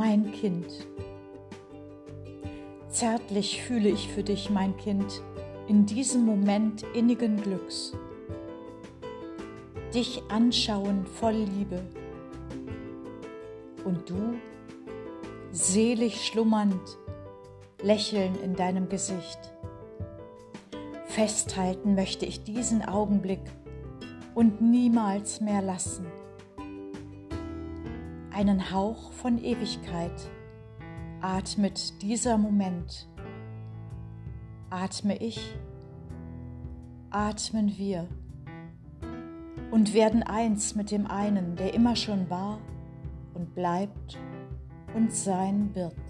mein Kind. Zärtlich fühle ich für dich, mein Kind, in diesem Moment innigen Glücks. Dich anschauen voll Liebe. Und du, selig schlummernd, Lächeln in deinem Gesicht. Festhalten möchte ich diesen Augenblick und niemals mehr lassen. Einen Hauch von Ewigkeit atmet dieser Moment. Atme ich, atmen wir und werden eins mit dem einen, der immer schon war und bleibt und sein wird.